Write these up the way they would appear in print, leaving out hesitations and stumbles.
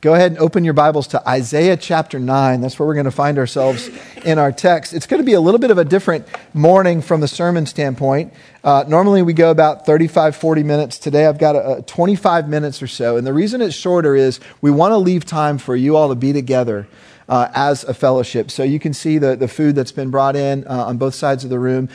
Go ahead and open your Bibles to Isaiah chapter 9. That's where we're going to find ourselves in our text. It's going to be a little bit of a different morning from the sermon standpoint. Normally we go about 35, 40 minutes. Today I've got 25 minutes or so. And the reason it's shorter is we want to leave time for you all to be together as a fellowship. So you can see the food that's been brought in on both sides of the room.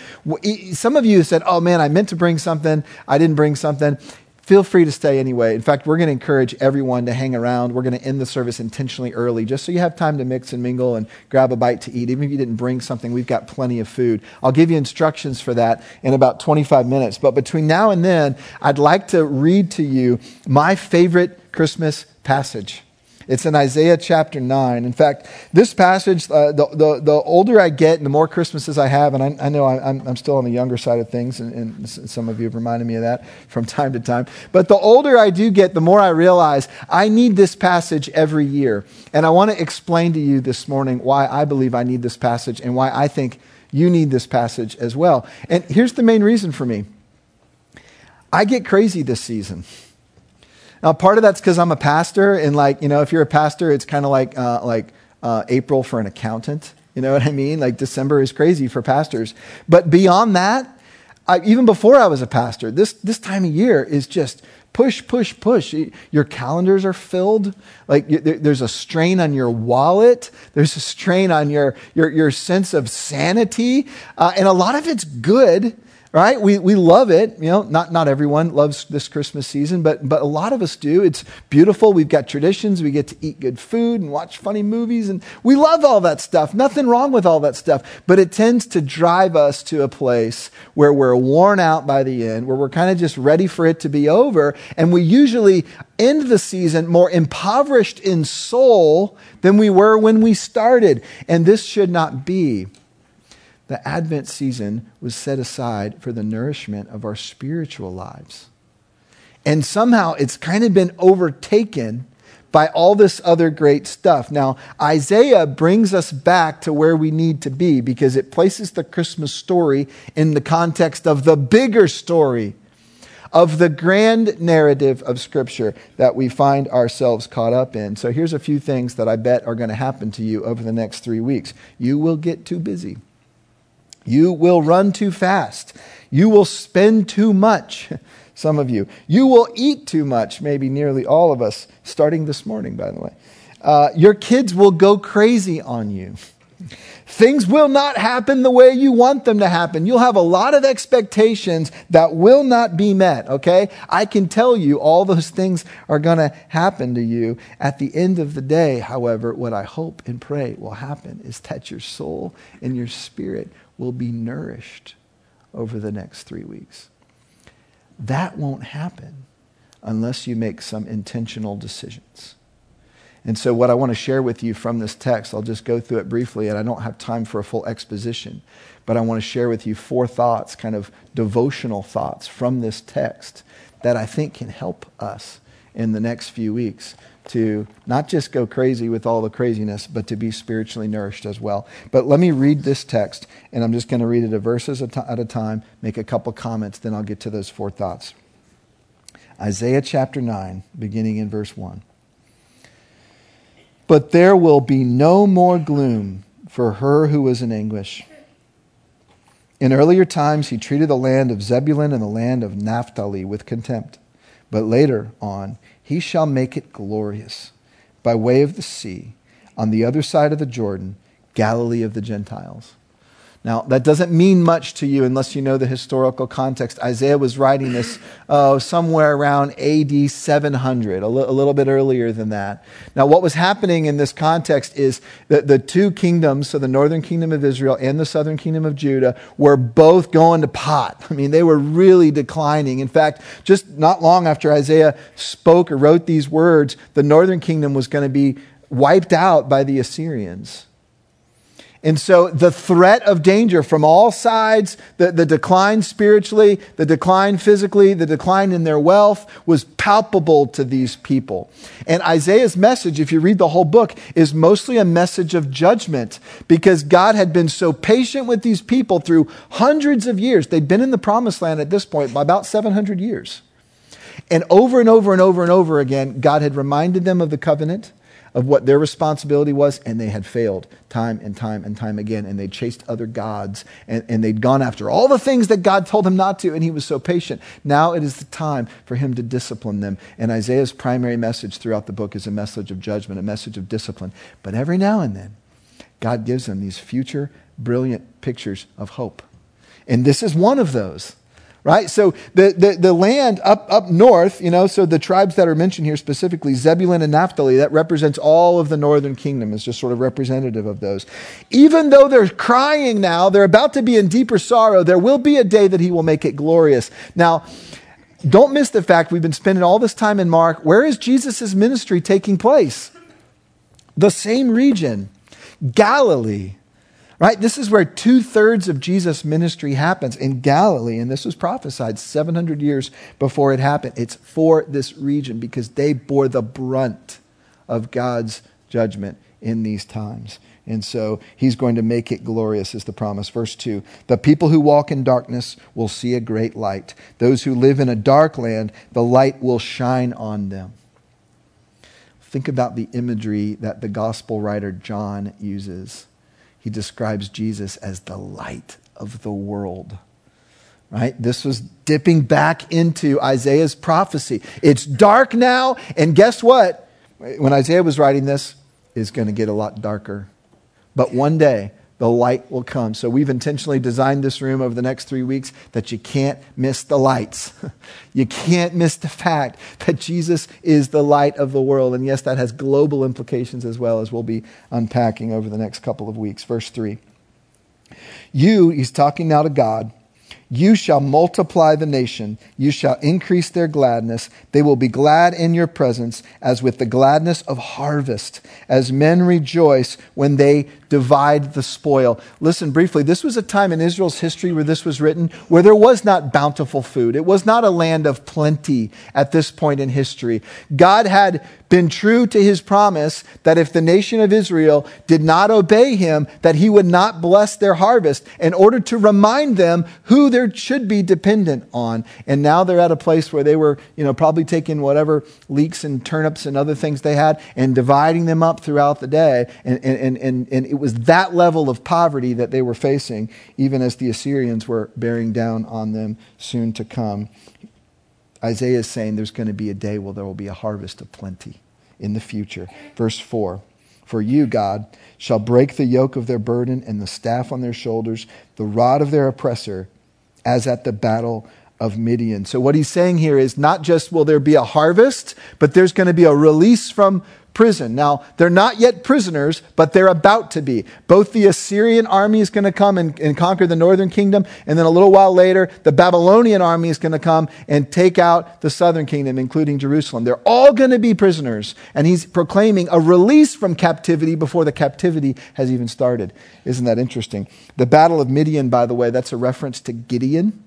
Some of you said, oh man, I meant to bring something. I didn't bring something. Feel free to stay anyway. In fact, we're going to encourage everyone to hang around. We're going to end the service intentionally early, just so you have time to mix and mingle and grab a bite to eat. Even if you didn't bring something, we've got plenty of food. I'll give you instructions for that in about 25 minutes. But between now and then, I'd like to read to you my favorite Christmas passage. It's in Isaiah chapter 9. In fact, this passage, the older I get and the more Christmases I have, and I know I'm still on the younger side of things, and some of you have reminded me of that from time to time. But the older I do get, the more I realize I need this passage every year. And I want to explain to you this morning why I believe I need this passage and why I think you need this passage as well. And here's the main reason for me. I get crazy this season. Now, part of that's because I'm a pastor, and if you're a pastor, it's kind of like April for an accountant. You know what I mean? Like December is crazy for pastors. But beyond that, even before I was a pastor, this time of year is just push, push, push. Your calendars are filled. Like there's a strain on your wallet. There's a strain on your sense of sanity, and a lot of it's good. Right? We love it. You know, not everyone loves this Christmas season, but a lot of us do. It's beautiful. We've got traditions. We get to eat good food and watch funny movies, and we love all that stuff. Nothing wrong with all that stuff, but it tends to drive us to a place where we're worn out by the end, where we're kind of just ready for it to be over, and we usually end the season more impoverished in soul than we were when we started, and this should not be. The Advent season was set aside for the nourishment of our spiritual lives. And somehow it's kind of been overtaken by all this other great stuff. Now, Isaiah brings us back to where we need to be because it places the Christmas story in the context of the bigger story of the grand narrative of Scripture that we find ourselves caught up in. So here's a few things that I bet are going to happen to you over the next 3 weeks. You will get too busy. You will run too fast. You will spend too much, some of you. You will eat too much, maybe nearly all of us, starting this morning, by the way. Your kids will go crazy on you. Things will not happen the way you want them to happen. You'll have a lot of expectations that will not be met, okay? I can tell you all those things are going to happen to you. At the end of the day, however, what I hope and pray will happen is that your soul and your spirit will be nourished over the next 3 weeks. That won't happen unless you make some intentional decisions. And so what I want to share with you from this text, I'll just go through it briefly, and I don't have time for a full exposition, but I want to share with you 4 thoughts, kind of devotional thoughts from this text that I think can help us in the next few weeks to not just go crazy with all the craziness, but to be spiritually nourished as well. But let me read this text, and I'm just going to read it verses at a time, make a couple comments, then I'll get to those 4 thoughts. Isaiah chapter 9, beginning in verse 1. But there will be no more gloom for her who was in anguish. In earlier times, he treated the land of Zebulun and the land of Naphtali with contempt. But later on, he shall make it glorious by way of the sea, on the other side of the Jordan, Galilee of the Gentiles. Now, that doesn't mean much to you unless you know the historical context. Isaiah was writing this somewhere around AD 700, a little bit earlier than that. Now, what was happening in this context is that the two kingdoms, so the northern kingdom of Israel and the southern kingdom of Judah, were both going to pot. I mean, they were really declining. In fact, just not long after Isaiah spoke or wrote these words, the northern kingdom was going to be wiped out by the Assyrians. And so the threat of danger from all sides, the decline spiritually, the decline physically, the decline in their wealth was palpable to these people. And Isaiah's message, if you read the whole book, is mostly a message of judgment because God had been so patient with these people through hundreds of years. They'd been in the promised land at this point by about 700 years. And over again, God had reminded them of the covenant, of what their responsibility was, and they had failed time and time again, and they chased other gods, and they'd gone after all the things that God told him not to, and he was so patient. Now it is the time for him to discipline them. And Isaiah's primary message throughout the book is a message of judgment, a message of discipline. But every now and then, God gives them these future, brilliant pictures of hope. And this is one of those. Right? So the land up north, so the tribes that are mentioned here specifically, Zebulun and Naphtali, that represents all of the northern kingdom, is just sort of representative of those. Even though they're crying now, they're about to be in deeper sorrow, there will be a day that he will make it glorious. Now, don't miss the fact we've been spending all this time in Mark. Where is Jesus' ministry taking place? The same region, Galilee. Right? This is where 2/3 of Jesus' ministry happens, in Galilee, and this was prophesied 700 years before it happened. It's for this region because they bore the brunt of God's judgment in these times. And so he's going to make it glorious is the promise. Verse 2, the people who walk in darkness will see a great light. Those who live in a dark land, the light will shine on them. Think about the imagery that the gospel writer John uses. He describes Jesus as the light of the world, right? This was dipping back into Isaiah's prophecy. It's dark now, and guess what? When Isaiah was writing this, it's going to get a lot darker. But one day, the light will come. So we've intentionally designed this room over the next 3 weeks that you can't miss the lights. You can't miss the fact that Jesus is the light of the world. And yes, that has global implications as well, as we'll be unpacking over the next couple of weeks. Verse 3. He's talking now to God, you shall multiply the nation. You shall increase their gladness. They will be glad in your presence as with the gladness of harvest, as men rejoice when they divide the spoil. Listen briefly, this was a time in Israel's history where this was written, where there was not bountiful food. It was not a land of plenty at this point in history. God had been true to his promise that if the nation of Israel did not obey him, that he would not bless their harvest in order to remind them who they should be dependent on. And now they're at a place where they were, probably taking whatever leeks and turnips and other things they had and dividing them up throughout the day. And it was that level of poverty that they were facing, even as the Assyrians were bearing down on them soon to come. Isaiah is saying there's going to be a day where there will be a harvest of plenty in the future. Verse 4, for you, God, shall break the yoke of their burden and the staff on their shoulders, the rod of their oppressor, as at the battle of Midian. So what he's saying here is not just will there be a harvest, but there's going to be a release from prison. Now, they're not yet prisoners, but they're about to be. Both the Assyrian army is going to come and conquer the northern kingdom, and then a little while later, the Babylonian army is going to come and take out the southern kingdom, including Jerusalem. They're all going to be prisoners, and he's proclaiming a release from captivity before the captivity has even started. Isn't that interesting? The Battle of Midian, by the way, that's a reference to Gideon.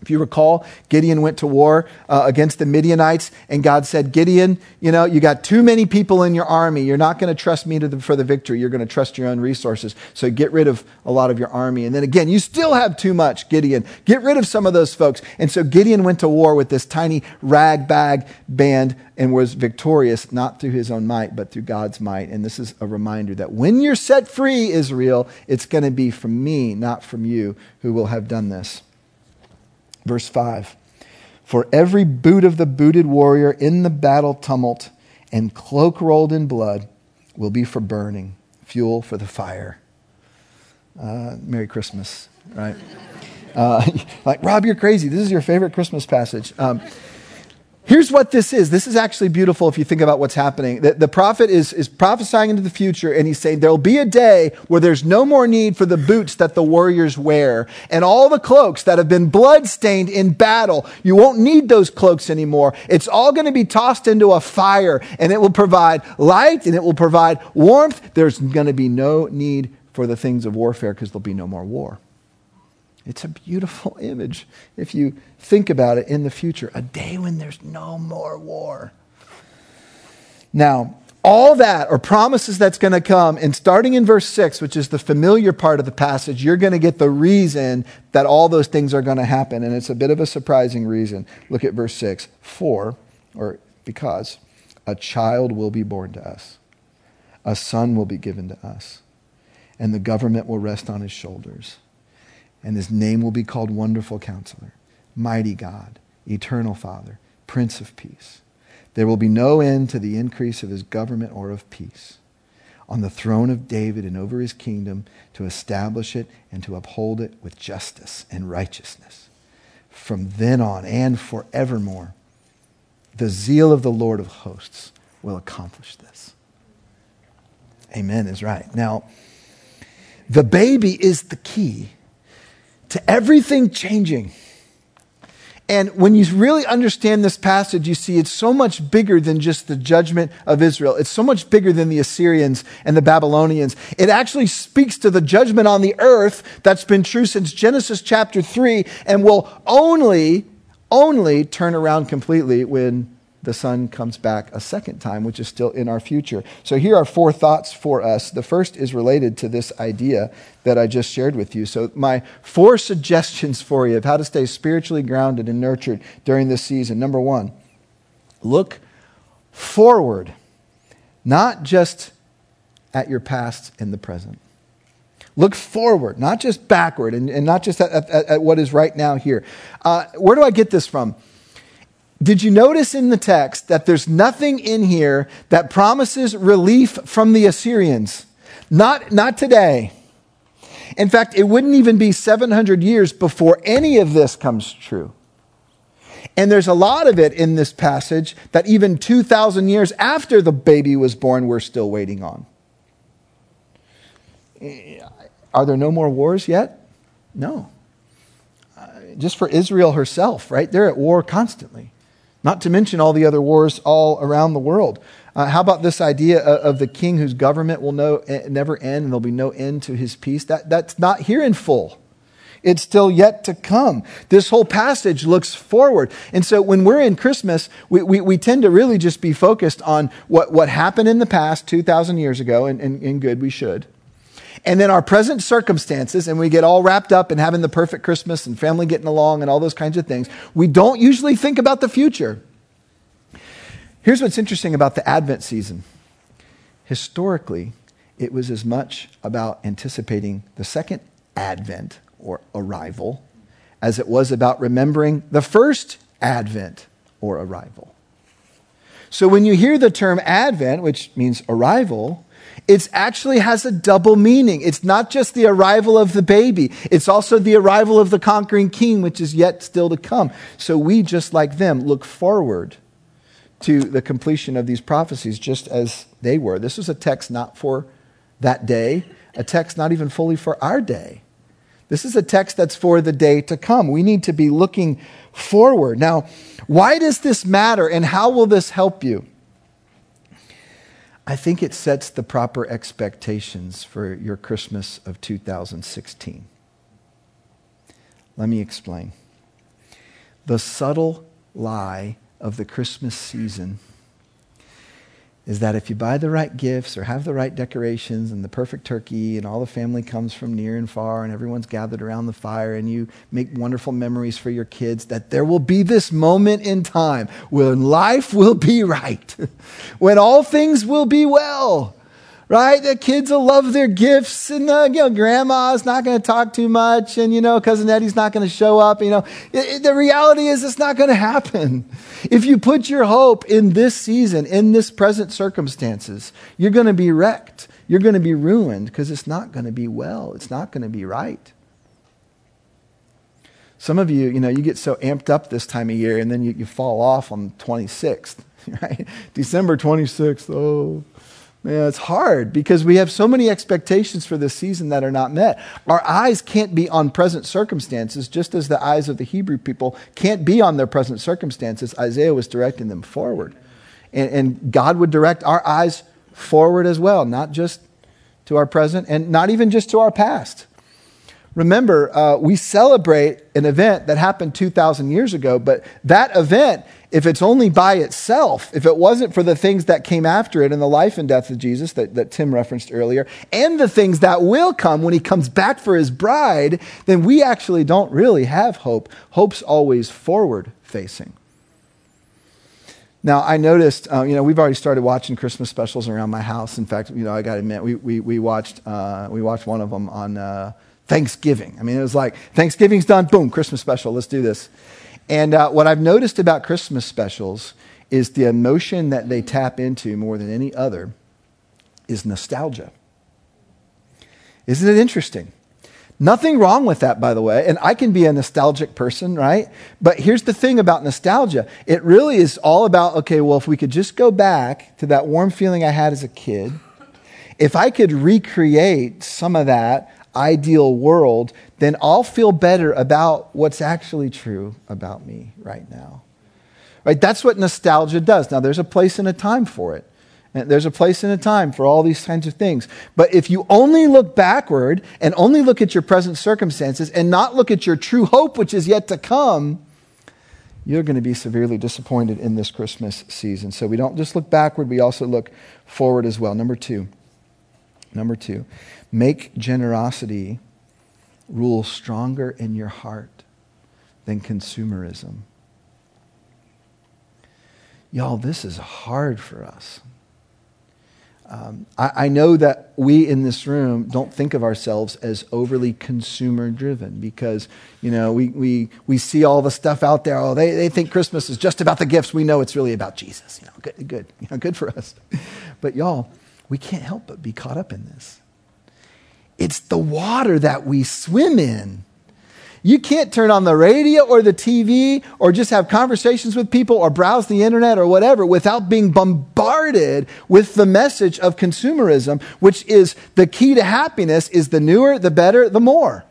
If you recall, Gideon went to war against the Midianites, and God said, Gideon, you got too many people in your army. You're not going to trust me for the victory. You're going to trust your own resources. So get rid of a lot of your army. And then again, you still have too much, Gideon. Get rid of some of those folks. And so Gideon went to war with this tiny ragbag band and was victorious, not through his own might, but through God's might. And this is a reminder that when you're set free, Israel, it's going to be from me, not from you, who will have done this. Verse 5, for every boot of the booted warrior in the battle tumult and cloak rolled in blood will be for burning, fuel for the fire. Merry Christmas, right? Rob, you're crazy. This is your favorite Christmas passage. Here's what this is. This is actually beautiful if you think about what's happening. The prophet is prophesying into the future, and he's saying there'll be a day where there's no more need for the boots that the warriors wear and all the cloaks that have been blood-stained in battle. You won't need those cloaks anymore. It's all going to be tossed into a fire, and it will provide light, and it will provide warmth. There's going to be no need for the things of warfare because there'll be no more war. It's a beautiful image if you think about it in the future. A day when there's no more war. Now, all that, or promises that's going to come, and starting in verse 6, which is the familiar part of the passage, you're going to get the reason that all those things are going to happen, and it's a bit of a surprising reason. Look at verse 6. Because a child will be born to us, a son will be given to us, and the government will rest on his shoulders, and his name will be called Wonderful Counselor, Mighty God, Eternal Father, Prince of Peace. There will be no end to the increase of his government or of peace on the throne of David and over his kingdom, to establish it and to uphold it with justice and righteousness from then on and forevermore. The zeal of the Lord of hosts will accomplish this. Amen is right. Now, the baby is the key to everything changing. And when you really understand this passage, you see it's so much bigger than just the judgment of Israel. It's so much bigger than the Assyrians and the Babylonians. It actually speaks to the judgment on the earth that's been true since Genesis chapter 3 and will only turn around completely when the Son comes back a second time, which is still in our future. So here are four thoughts for us. The first is related to this idea that I just shared with you. So my four suggestions for you of how to stay spiritually grounded and nurtured during this season. Number one, look forward, not just at your past and the present. Look forward, not just backward, and not just at what is right now here. Where do I get this from? Did you notice in the text that there's nothing in here that promises relief from the Assyrians? Not today. In fact, it wouldn't even be 700 years before any of this comes true. And there's a lot of it in this passage that even 2,000 years after the baby was born, we're still waiting on. Are there no more wars yet? No. Just for Israel herself, right? They're at war constantly. Not to mention all the other wars all around the world. How about this idea of the king whose government will never end, and there'll be no end to his peace? That's not here in full. It's still yet to come. This whole passage looks forward. And so when we're in Christmas, we tend to really just be focused on what happened in the past 2,000 years ago, and good, we should. And then our present circumstances, and we get all wrapped up in having the perfect Christmas and family getting along and all those kinds of things. We don't usually think about the future. Here's what's interesting about the Advent season. Historically, it was as much about anticipating the second Advent or arrival as it was about remembering the first Advent or arrival. So when you hear the term Advent, which means arrival, it actually has a double meaning. It's not just the arrival of the baby. It's also the arrival of the conquering king, which is yet still to come. So we, just like them, look forward to the completion of these prophecies just as they were. This was a text not for that day, a text not even fully for our day. This is a text that's for the day to come. We need to be looking forward. Now, why does this matter, and how will this help you? I think it sets the proper expectations for your Christmas of 2016. Let me explain. The subtle lie of the Christmas season is that if you buy the right gifts or have the right decorations and the perfect turkey and all the family comes from near and far and everyone's gathered around the fire and you make wonderful memories for your kids, that there will be this moment in time when life will be right, when all things will be well, right? The kids will love their gifts and grandma's not going to talk too much and, Cousin Eddie's not going to show up. The reality is it's not going to happen. If you put your hope in this season, in this present circumstances, you're going to be wrecked. You're going to be ruined because it's not going to be well. It's not going to be right. Some of you, you get so amped up this time of year and then you fall off on the 26th, right? December 26th, oh. Man, it's hard because we have so many expectations for this season that are not met. Our eyes can't be on present circumstances, just as the eyes of the Hebrew people can't be on their present circumstances. Isaiah was directing them forward. And God would direct our eyes forward as well, not just to our present and not even just to our past. Remember, we celebrate an event that happened 2,000 years ago, but that event if it's only by itself, if it wasn't for the things that came after it in the life and death of Jesus that Tim referenced earlier, and the things that will come when he comes back for his bride, then we actually don't really have hope. Hope's always forward-facing. Now, I noticed, we've already started watching Christmas specials around my house. In fact, I got to admit, we watched one of them on Thanksgiving. I mean, it was like, Thanksgiving's done, boom, Christmas special, let's do this. And what I've noticed about Christmas specials is the emotion that they tap into more than any other is nostalgia. Isn't it interesting? Nothing wrong with that, by the way, and I can be a nostalgic person, right? But here's the thing about nostalgia. It really is all about, okay, well, if we could just go back to that warm feeling I had as a kid, if I could recreate some of that ideal world, then I'll feel better about what's actually true about me right now. Right? That's what nostalgia does. Now, there's a place and a time for it. And there's a place and a time for all these kinds of things. But if you only look backward and only look at your present circumstances and not look at your true hope, which is yet to come, you're going to be severely disappointed in this Christmas season. So we don't just look backward, we also look forward as well. Number two, make generosity rule stronger in your heart than consumerism. Y'all, this is hard for us. I know that we in this room don't think of ourselves as overly consumer-driven because, we see all the stuff out there. Oh, they think Christmas is just about the gifts. We know it's really about Jesus. Good for us. But y'all, we can't help but be caught up in this. It's the water that we swim in. You can't turn on the radio or the TV or just have conversations with people or browse the internet or whatever without being bombarded with the message of consumerism, which is the key to happiness is the newer, the better, the more.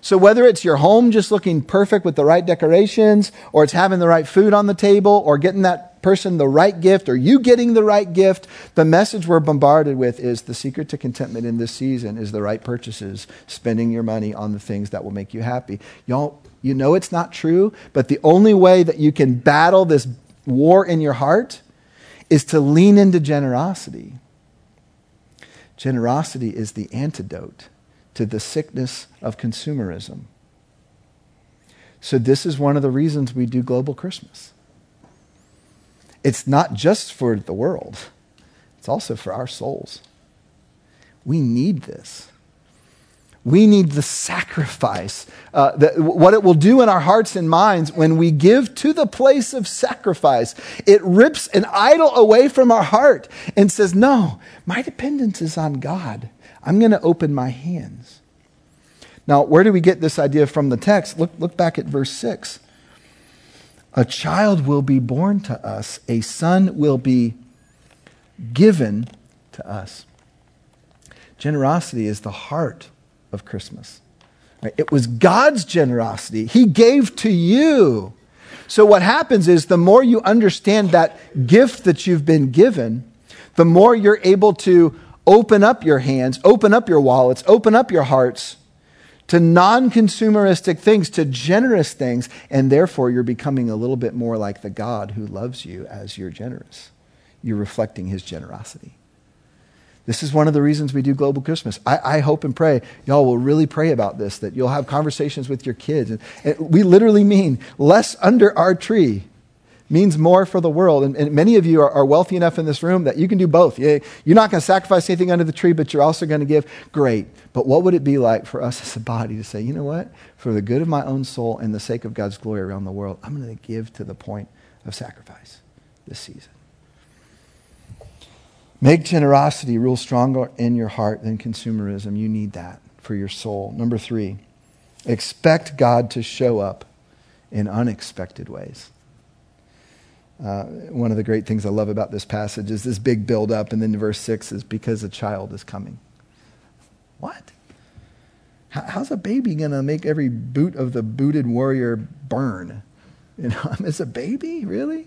So whether it's your home just looking perfect with the right decorations, or it's having the right food on the table, or getting that person the right gift, or you getting the right gift, the message we're bombarded with is the secret to contentment in this season is the right purchases, spending your money on the things that will make you happy. Y'all, you know it's not true, but the only way that you can battle this war in your heart is to lean into generosity. Generosity is the antidote to the sickness of consumerism. So this is one of the reasons we do Global Christmas. It's not just for the world. It's also for our souls. We need this. We need the sacrifice. What it will do in our hearts and minds when we give to the place of sacrifice, it rips an idol away from our heart and says, no, my dependence is on God. I'm going to open my hands. Now, where do we get this idea from the text? Look back at verse 6. A child will be born to us. A son will be given to us. Generosity is the heart of Christmas. Right? It was God's generosity. He gave to you. So what happens is the more you understand that gift that you've been given, the more you're able to open up your hands, open up your wallets, open up your hearts to non-consumeristic things, to generous things, and therefore you're becoming a little bit more like the God who loves you as you're generous. You're reflecting his generosity. This is one of the reasons we do Global Christmas. I hope and pray y'all will really pray about this, that you'll have conversations with your kids. And we literally mean less under our tree means more for the world. And many of you are wealthy enough in this room that you can do both. You're not going to sacrifice anything under the tree, but you're also going to give. Great. But what would it be like for us as a body to say, you know what? For the good of my own soul and the sake of God's glory around the world, I'm going to give to the point of sacrifice this season. Make generosity rule stronger in your heart than consumerism. You need that for your soul. Number 3, expect God to show up in unexpected ways. One of the great things I love about this passage is this big build up, and then verse 6 is because a child is coming. What? How's a baby going to make every boot of the booted warrior burn? It's a baby? Really?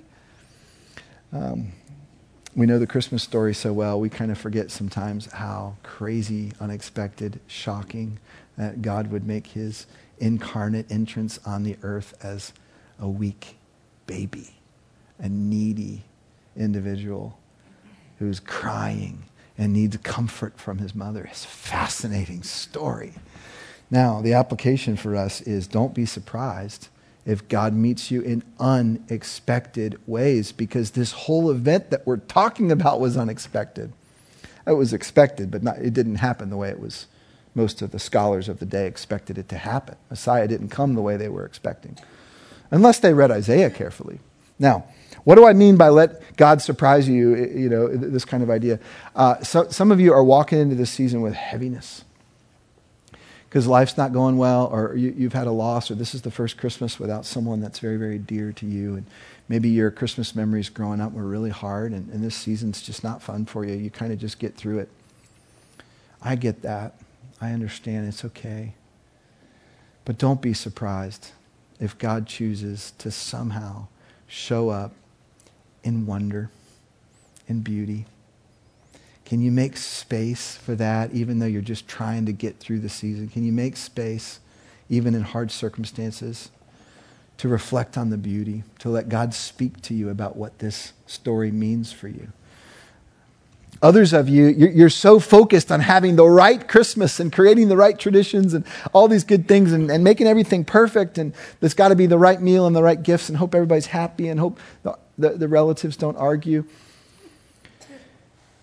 We know the Christmas story so well, we kind of forget sometimes how crazy, unexpected, shocking that God would make his incarnate entrance on the earth as a weak baby. a needy individual who's crying and needs comfort from his mother. It's a fascinating story. Now, the application for us is don't be surprised if God meets you in unexpected ways, because this whole event that we're talking about was unexpected. It was expected, but it didn't happen the way it was. Most of the scholars of the day expected it to happen. Messiah didn't come the way they were expecting, unless they read Isaiah carefully. Now, what do I mean by let God surprise you, you know, this kind of idea? Some of you are walking into this season with heaviness because life's not going well, or you've had a loss, or this is the first Christmas without someone that's very, very dear to you, and maybe your Christmas memories growing up were really hard, and this season's just not fun for you. You kind of just get through it. I get that. I understand. It's okay. But don't be surprised if God chooses to somehow show up in wonder, in beauty. Can you make space for that, even though you're just trying to get through the season? Can you make space, even in hard circumstances, to reflect on the beauty, to let God speak to you about what this story means for you? Others of you, you're so focused on having the right Christmas and creating the right traditions and all these good things and making everything perfect, and there's got to be the right meal and the right gifts and hope everybody's happy and hope the relatives don't argue.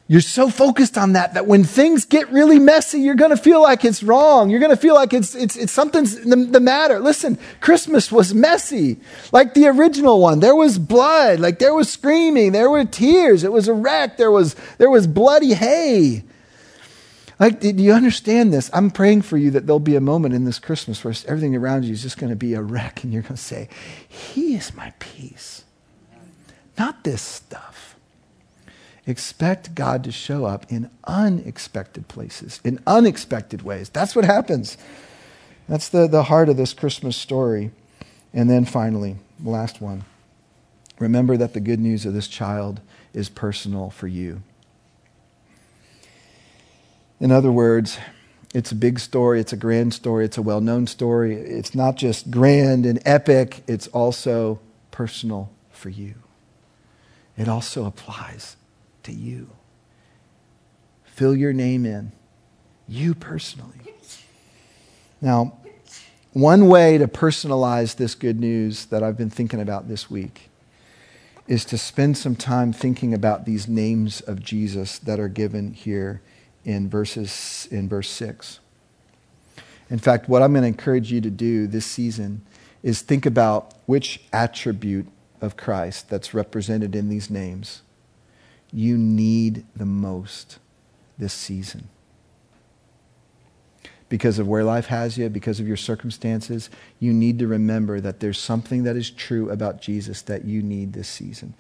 You're so focused on that when things get really messy, you're going to feel like it's wrong. You're going to feel like it's something's the matter. Listen, Christmas was messy, like the original one. There was blood, like there was screaming, there were tears, it was a wreck, there was bloody hay. Like, do you understand this? I'm praying for you that there'll be a moment in this Christmas where everything around you is just going to be a wreck, and you're going to say, "He is my peace, not this stuff." Expect God to show up in unexpected places, in unexpected ways. That's what happens. That's the heart of this Christmas story. And then finally, the last one. Remember that the good news of this child is personal for you. In other words, it's a big story, it's a grand story, it's a well-known story. It's not just grand and epic, it's also personal for you. It also applies to you. Fill your name in. You personally. Now, one way to personalize this good news that I've been thinking about this week is to spend some time thinking about these names of Jesus that are given here in verse 6. In fact, what I'm going to encourage you to do this season is think about which attribute of Christ that's represented in these names you need the most this season. Because of where life has you, because of your circumstances, you need to remember that there's something that is true about Jesus that you need this season.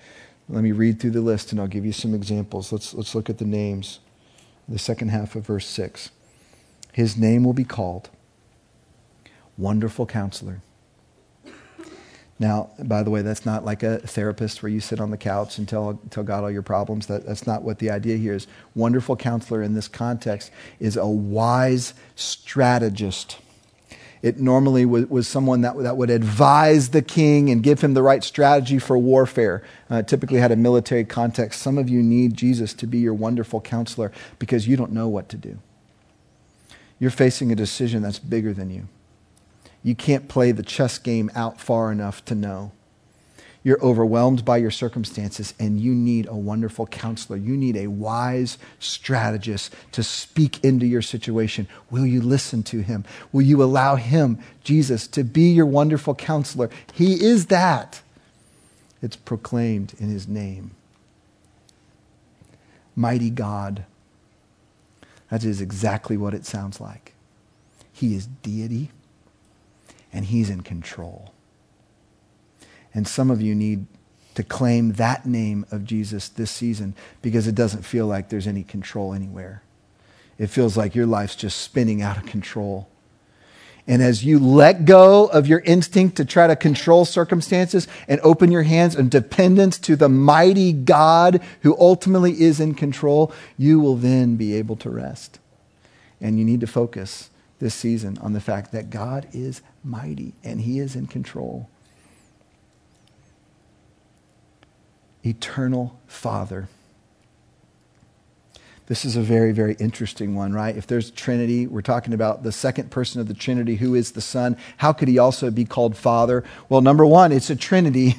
Let me read through the list and I'll give you some examples. Let's look at the names, the second half of verse 6. His name will be called Wonderful Counselor. Now, by the way, that's not like a therapist where you sit on the couch and tell God all your problems. That's not what the idea here is. Wonderful Counselor in this context is a wise strategist. It normally was someone that would advise the king and give him the right strategy for warfare. Typically had a military context. Some of you need Jesus to be your Wonderful Counselor because you don't know what to do. You're facing a decision that's bigger than you. You can't play the chess game out far enough to know. You're overwhelmed by your circumstances, and you need a Wonderful Counselor. You need a wise strategist to speak into your situation. Will you listen to him? Will you allow him, Jesus, to be your Wonderful Counselor? He is that. It's proclaimed in his name. Mighty God. That is exactly what it sounds like. He is deity. And he's in control. And some of you need to claim that name of Jesus this season because it doesn't feel like there's any control anywhere. It feels like your life's just spinning out of control. And as you let go of your instinct to try to control circumstances and open your hands in dependence to the mighty God who ultimately is in control, you will then be able to rest. And you need to focus this season on the fact that God is mighty and he is in control. eternal Father. This is a very, very interesting one, right? If there's a Trinity, we're talking about the second person of the Trinity, who is the Son. How could he also be called Father? Well, number one, it's a Trinity.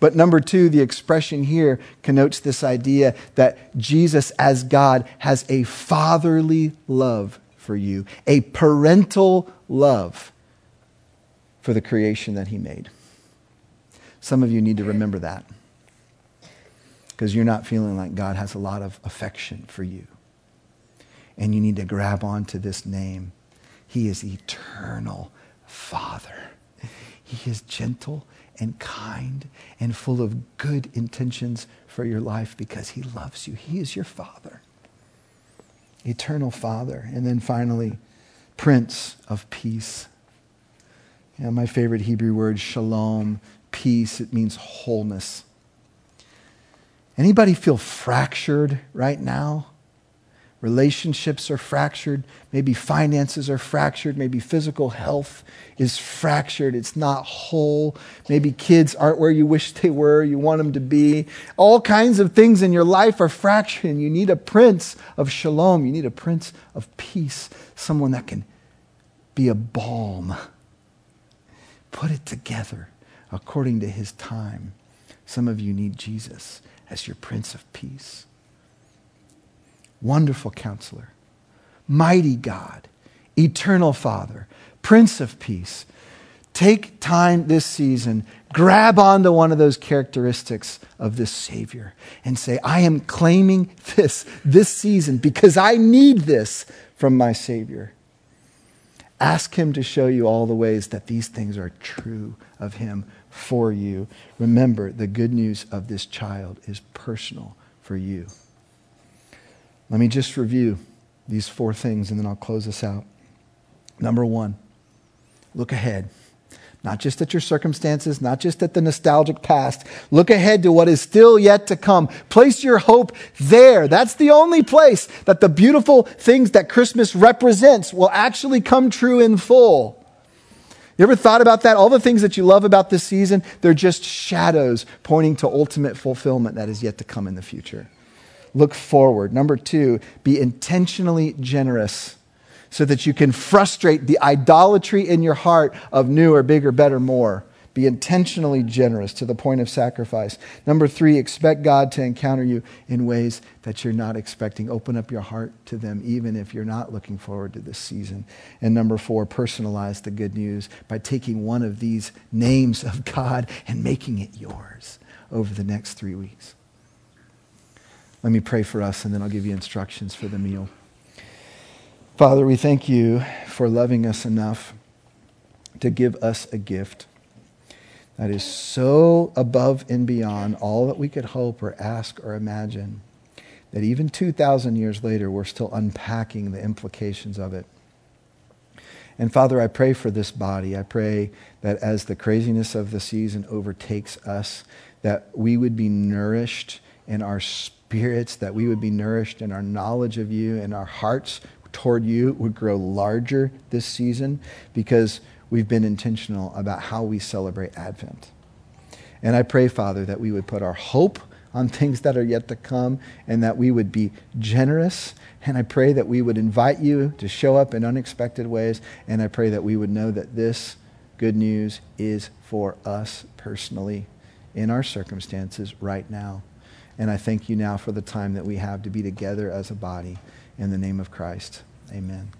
But number two, the expression here connotes this idea that Jesus as God has a fatherly love for you, a parental love for the creation that he made. Some of you need to remember that, because you're not feeling like God has a lot of affection for you. And you need to grab onto this name. He is eternal Father. He is gentle and kind and full of good intentions for your life because he loves you. He is your Father. Eternal Father. And then finally, Prince of Peace. You know, my favorite Hebrew word, shalom, peace, it means wholeness. Anybody feel fractured right now? Relationships are fractured. Maybe finances are fractured. Maybe physical health is fractured. It's not whole. Maybe kids aren't where you wish they were, you want them to be. All kinds of things in your life are fractured. You need a Prince of Shalom. You need a Prince of Peace, someone that can be a balm. Put it together according to his time. Some of you need Jesus as your Prince of Peace. Wonderful Counselor, Mighty God, Eternal Father, Prince of Peace. Take time this season, grab onto one of those characteristics of this Savior and say, I am claiming this season because I need this from my Savior. Ask him to show you all the ways that these things are true of him for you. Remember, the good news of this child is personal for you. Let me just review these four things and then I'll close this out. Number one, look ahead. Not just at your circumstances, not just at the nostalgic past. Look ahead to what is still yet to come. Place your hope there. That's the only place that the beautiful things that Christmas represents will actually come true in full. You ever thought about that? All the things that you love about this season, they're just shadows pointing to ultimate fulfillment that is yet to come in the future. Look forward. Number two, be intentionally generous, so that you can frustrate the idolatry in your heart of newer, bigger, better, more. Be intentionally generous to the point of sacrifice. Number three, expect God to encounter you in ways that you're not expecting. Open up your heart to them, even if you're not looking forward to this season. And number four, personalize the good news by taking one of these names of God and making it yours over the next 3 weeks. Let me pray for us, and then I'll give you instructions for the meal. Father, we thank you for loving us enough to give us a gift that is so above and beyond all that we could hope or ask or imagine that even 2,000 years later, we're still unpacking the implications of it. And Father, I pray for this body. I pray that as the craziness of the season overtakes us, that we would be nourished in our spirits, that we would be nourished in our knowledge of you, and our hearts toward you would grow larger this season because we've been intentional about how we celebrate Advent. And I pray, Father, that we would put our hope on things that are yet to come and that we would be generous. And I pray that we would invite you to show up in unexpected ways. And I pray that we would know that this good news is for us personally in our circumstances right now. And I thank you now for the time that we have to be together as a body. In the name of Christ, amen.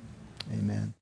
Amen.